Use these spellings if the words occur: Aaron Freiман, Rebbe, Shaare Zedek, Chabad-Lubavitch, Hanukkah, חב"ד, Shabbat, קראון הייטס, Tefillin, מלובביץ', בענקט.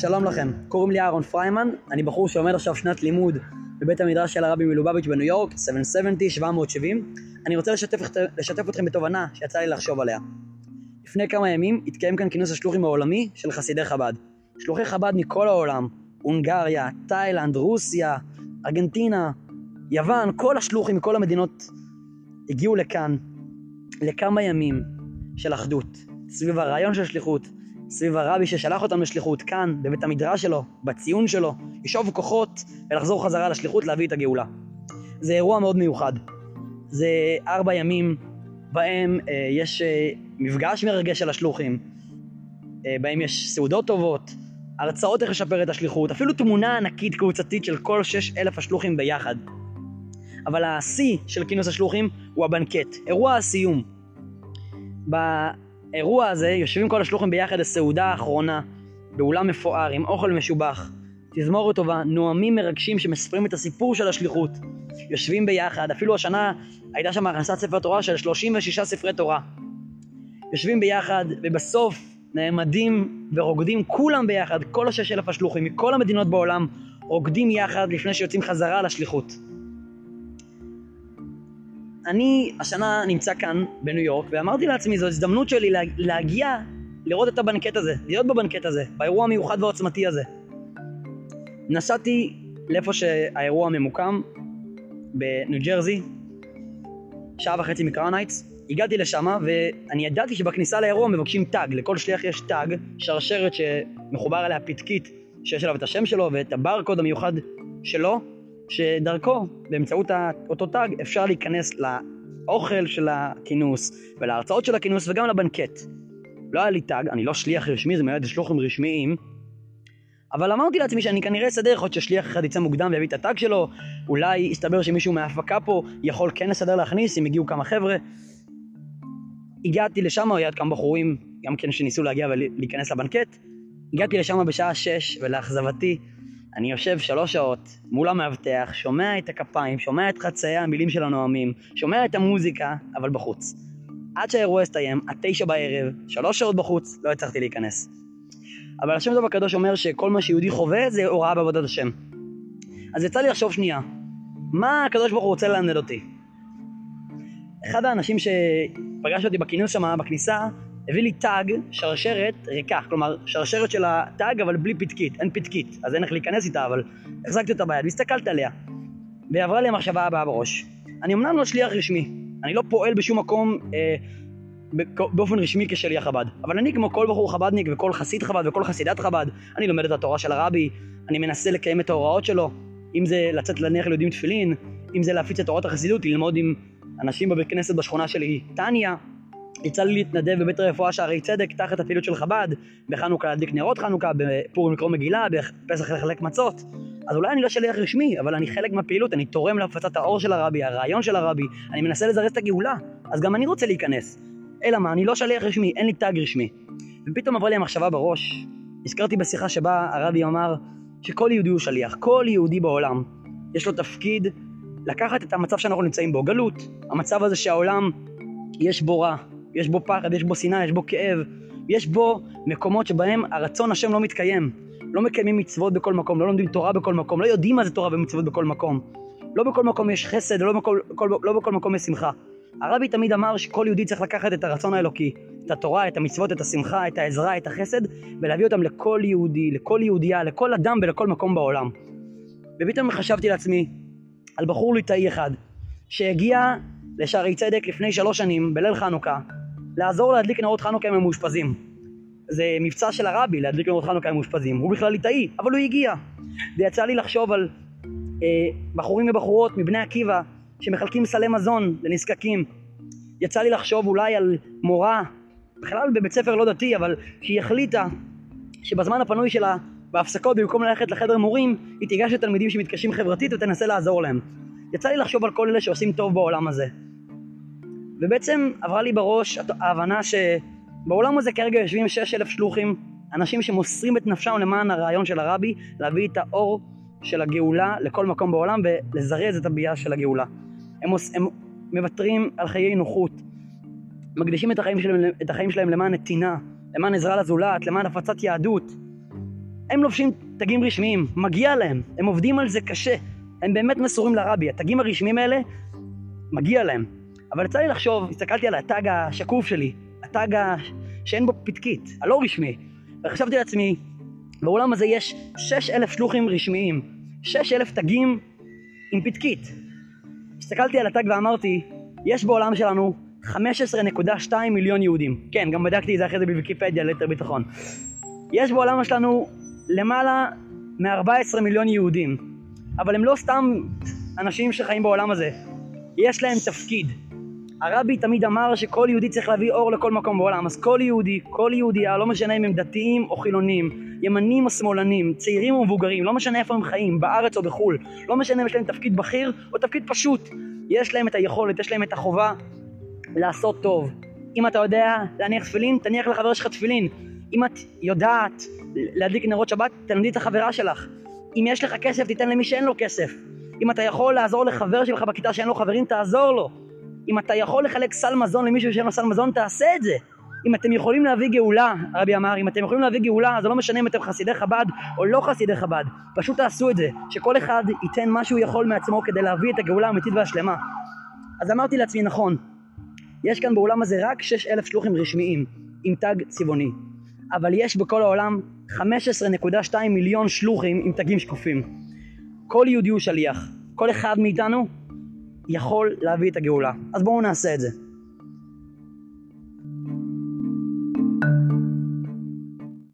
שלום לכם, קוראים לי אהרון פריימן, אני בחור שעומד עכשיו שנת לימוד בבית המדרש של הרבי מלובביץ' בניו יורק, 770. אני רוצה לשתף אתכם בתובנה שיצא לי לחשוב עליה. לפני כמה ימים התקיים כאן כינוס השלוחים העולמי של חסידי חב"ד. שלוחי חב"ד מכל העולם, הונגריה, תאילנד, רוסיה, ארגנטינה, יוון, כל השלוחים מכל המדינות הגיעו לכאן לכמה ימים של אחדות, סביב הרעיון של שליחות, סביב הרבי ששלח אותם לשליחות כאן, בבית המדרש שלו, בציון שלו, ישוב כוחות ולחזור חזרה לשליחות להביא את הגאולה. זה אירוע מאוד מיוחד. זה 4 ימים בהם יש מפגש מרגש של השלוחים, בהם יש סעודות טובות, הרצאות איך לשפר את השליחות, אפילו תמונה ענקית קבוצתית של כל 6,000 השלוחים ביחד. אבל השיא של כינוס השלוחים הוא הבנקט, אירוע הסיום. באירוע הזה יושבים כל השלוחים ביחד לסעודה האחרונה, באולם מפואר עם אוכל משובח, תזמורת טובה, נואמים מרגשים שמספרים את הסיפור של השליחות, יושבים ביחד, אפילו השנה הייתה שם הכנסת ספר תורה של 36 ספרי תורה. יושבים ביחד ובסוף נעמדים ורוקדים כולם ביחד, כל 6,000 השלוחים מכל המדינות בעולם רוקדים יחד לפני שיוצאים חזרה לשליחות. אני השנה נמצא כאן בניו יורק ואמרתי לעצמי, זו הזדמנות שלי להגיע לראות את הבנקט הזה, להיות בבנקט הזה, באירוע המיוחד והעוצמתי הזה. נסעתי לאיפה שהאירוע ממוקם, בניו ג'רזי, 1.5 שעה מקראון הייטס. הגעתי לשם ואני ידעתי שבכניסה לאירוע מבקשים טאג, לכל שליח יש טאג, שרשרת שמחובר אליה פתקית שיש עליו את השם שלו ואת הברקוד המיוחד שלו, שדרכו באמצעות אותו טאג אפשר להיכנס לאוכל של הכינוס ולהרצאות של הכינוס וגם לבנקט. לא היה לי טאג, אני לא שליח רשמי, זה מיועד לשלוחים רשמיים, אבל אמרתי לעצמי שאני כנראה אסדר, יכול להיות ששליח אחד יצא מוקדם ויביא את הטאג שלו, אולי יסתבר שמישהו מההפקה פה יכול כן לסדר להכניס אם הגיעו כמה חבר'ה. הגעתי לשם, היו כמה בחורים גם כן שניסו להגיע ולהיכנס לבנקט. הגעתי לשם בשעה 6 ולאכזבתי אני יושב 3 שעות מול המאבטח, שומע את הכפיים, שומע את חצאי המילים של הנואמים, שומע את המוזיקה, אבל בחוץ. עד שהאירוע הסתיים, עד 21:00, 3 שעות בחוץ, לא הצלחתי להיכנס. אבל השם טוב הקדוש אומר שכל מה שיהודי חווה זה הוראה בעבודת השם. אז יצא לי לחשוב שנייה, מה הקדוש ברוך הוא רוצה ללמד אותי? אחד האנשים שפגש אותי בכינוס שם, בכניסה, הביא לי טאג, שרשרת ריקה, כלומר שרשרת של הטאג אבל בלי פתקית, אין פתקית, אז אין איך להיכנס איתה, אבל החזקתי אותה ביד והסתכלתי עליה, ועברה לי המחשבה הבאה בראש. אני אמנם לא שליח רשמי, אני לא פועל בשום מקום באופן רשמי כשליח חב"ד, אבל אני כמו כל בחור חב"דניק וכל חסיד חב"ד וכל חסידת חב"ד, אני לומד את התורה של הרבי, אני מנסה לקיים את ההוראות שלו, אם זה לצאת להניח ליהודים תפילין, אם זה להפיץ את תורת החסידות, ללמוד עם אנשים בבית כנסת בשכונה שלי, טניה. יצא לי להתנדב בבית הרפואה שערי צדק תחת הפעילות של חב"ד, בחנוכה להדליק נרות חנוכה, בפורים לקרוא מגילה, בפסח לחלק מצות. אז אולי אני לא שליח רשמי, אבל אני חלק מהפעילות, אני תורם להפצת האור של הרבי, הרעיון של הרבי, אני מנסה לזרז את הגאולה, אז גם אני רוצה להיכנס. אלא מה, אני לא שליח רשמי, אין לי טאג רשמי. ופתאום עברה לי המחשבה בראש, הזכרתי בשיחה שבה הרבי אמר שכל יהודי הוא שליח, כל יהודי בעולם יש לו תפקיד לקחת את המצב שאנחנו נמצאים בו, גלות, המצב הזה שהעולם יש בו רע, יש בו פחד, יש בו שנאה, יש בו כאב, יש בו מקומות שבהם הרצון השם לא מתקיים. לא מקיימים מצוות בכל מקום, לא לומדים תורה בכל מקום, לא יודעים מה זה תורה ומצוות בכל מקום. לא בכל מקום יש חסד, לא בכל מקום יש שמחה. הרבי תמיד אמר שכל יהודי צריך לקחת את הרצון האלוקי, את התורה, את המצוות, את השמחה, את העזרה, את החסד, ולהביא אותם לכל יהודי, לכל יהודייה, לכל אדם ולכל מקום בעולם. ופתאום חשבתי לעצמי על בחור ליטאי אחד שהגיע לשערי צדק לפני 3 שנים בליל חנוכה לעזור להדליק נרות חנוכה עם המאושפזים. זה מבצע של הרבי להדליק נרות חנוכה עם המאושפזים. הוא בכלל ליטאי, אבל הוא הגיע. ויצא לי לחשוב על בחורים ובחורות מבני עקיבא שמחלקים סלי מזון לנזקקים. יצא לי לחשוב אולי על מורה, בכלל בבית ספר לא דתי, אבל שהיא החליטה שבזמן הפנוי שלה, בהפסקות, במקום ללכת לחדר מורים, היא תיגש לתלמידים שמתקשים חברתית ותנסה לעזור להם. יצא לי לחשוב על כל אלה שעושים טוב בעולם הזה. ובעצם עברה לי בראש ההבנה שבעולם הזה כרגע יושבים 6,000 שלוחים, אנשים שמוסרים את נפשם למען הרעיון של הרבי, להביא את האור של הגאולה לכל מקום בעולם ולזרז את הביאה של הגאולה. הם מוותרים על חיי נוחות, מקדישים את החיים שלהם למען נתינה, למען עזרה לזולת, למען הפצת יהדות. הם לובשים תגים רשמיים, מגיע להם, הם עובדים על זה קשה, הם באמת מסורים לרבי, התגים הרשמיים האלה מגיע להם. אבל יצא לי לחשוב, הסתכלתי על התג השקוף שלי, התג שאין בו פתקית, הלא רשמי, וחשבתי לעצמי, בעולם הזה יש 6,000 שלוחים רשמיים, 6,000 תגים עם פתקית. הסתכלתי על התג ואמרתי, יש בעולם שלנו 15.2 מיליון יהודים. כן, גם בדקתי את זה אחרי זה בוויקיפדיה ליתר ביטחון. יש בעולם שלנו למעלה מ-14 מיליון יהודים, אבל הם לא סתם אנשים שחיים בעולם הזה. יש להם תפקיד. הרבי תמיד אמר שכל יהודי צריך להביא אור לכל מקום בעולם, אז כל יהודי, כל יהודייה, לא משנה אם הם דתיים או חילונים, ימנים או שמאלנים, צעירים או מבוגרים, לא משנה איפה הם חיים, בארץ או בחול, לא משנה אם יש להם תפקיד בכיר או תפקיד פשוט, יש להם את היכולת, יש להם את החובה לעשות טוב. אם אתה יודע להניח תפילין, תניח לחבר שלך תפילין. אם את יודעת להדליק נרות שבת, תנדי את החברה שלך. אם יש לך כסף, תיתן למי שאין לו כסף. אם אתה יכול לעזור לחבר שלך בכיתה שאין לו חברים, תעזור לו. אם אתה יכול לחלק סל מזון למישהו שאין לו סל מזון, תעשה את זה. אם אתם יכולים להביא גאולה, הרבי אמר, אם אתם יכולים להביא גאולה, אז לא משנה אם אתם חסידי חב"ד או לא חסידי חב"ד, פשוט תעשו את זה, שכל אחד ייתן מה שהוא יכול מעצמו כדי להביא את הגאולה האמיתית והשלמה. אז אמרתי לעצמי, נכון, יש כאן בעולם הזה רק 6,000 שלוחים רשמיים, עם תג צבעוני, אבל יש בכל העולם 15.2 מיליון שלוחים עם תגים שקופים. כל יהודי הוא שליח, כל אחד מאיתנו יכול להביא את הגאולה. אז בואו נעשה את זה.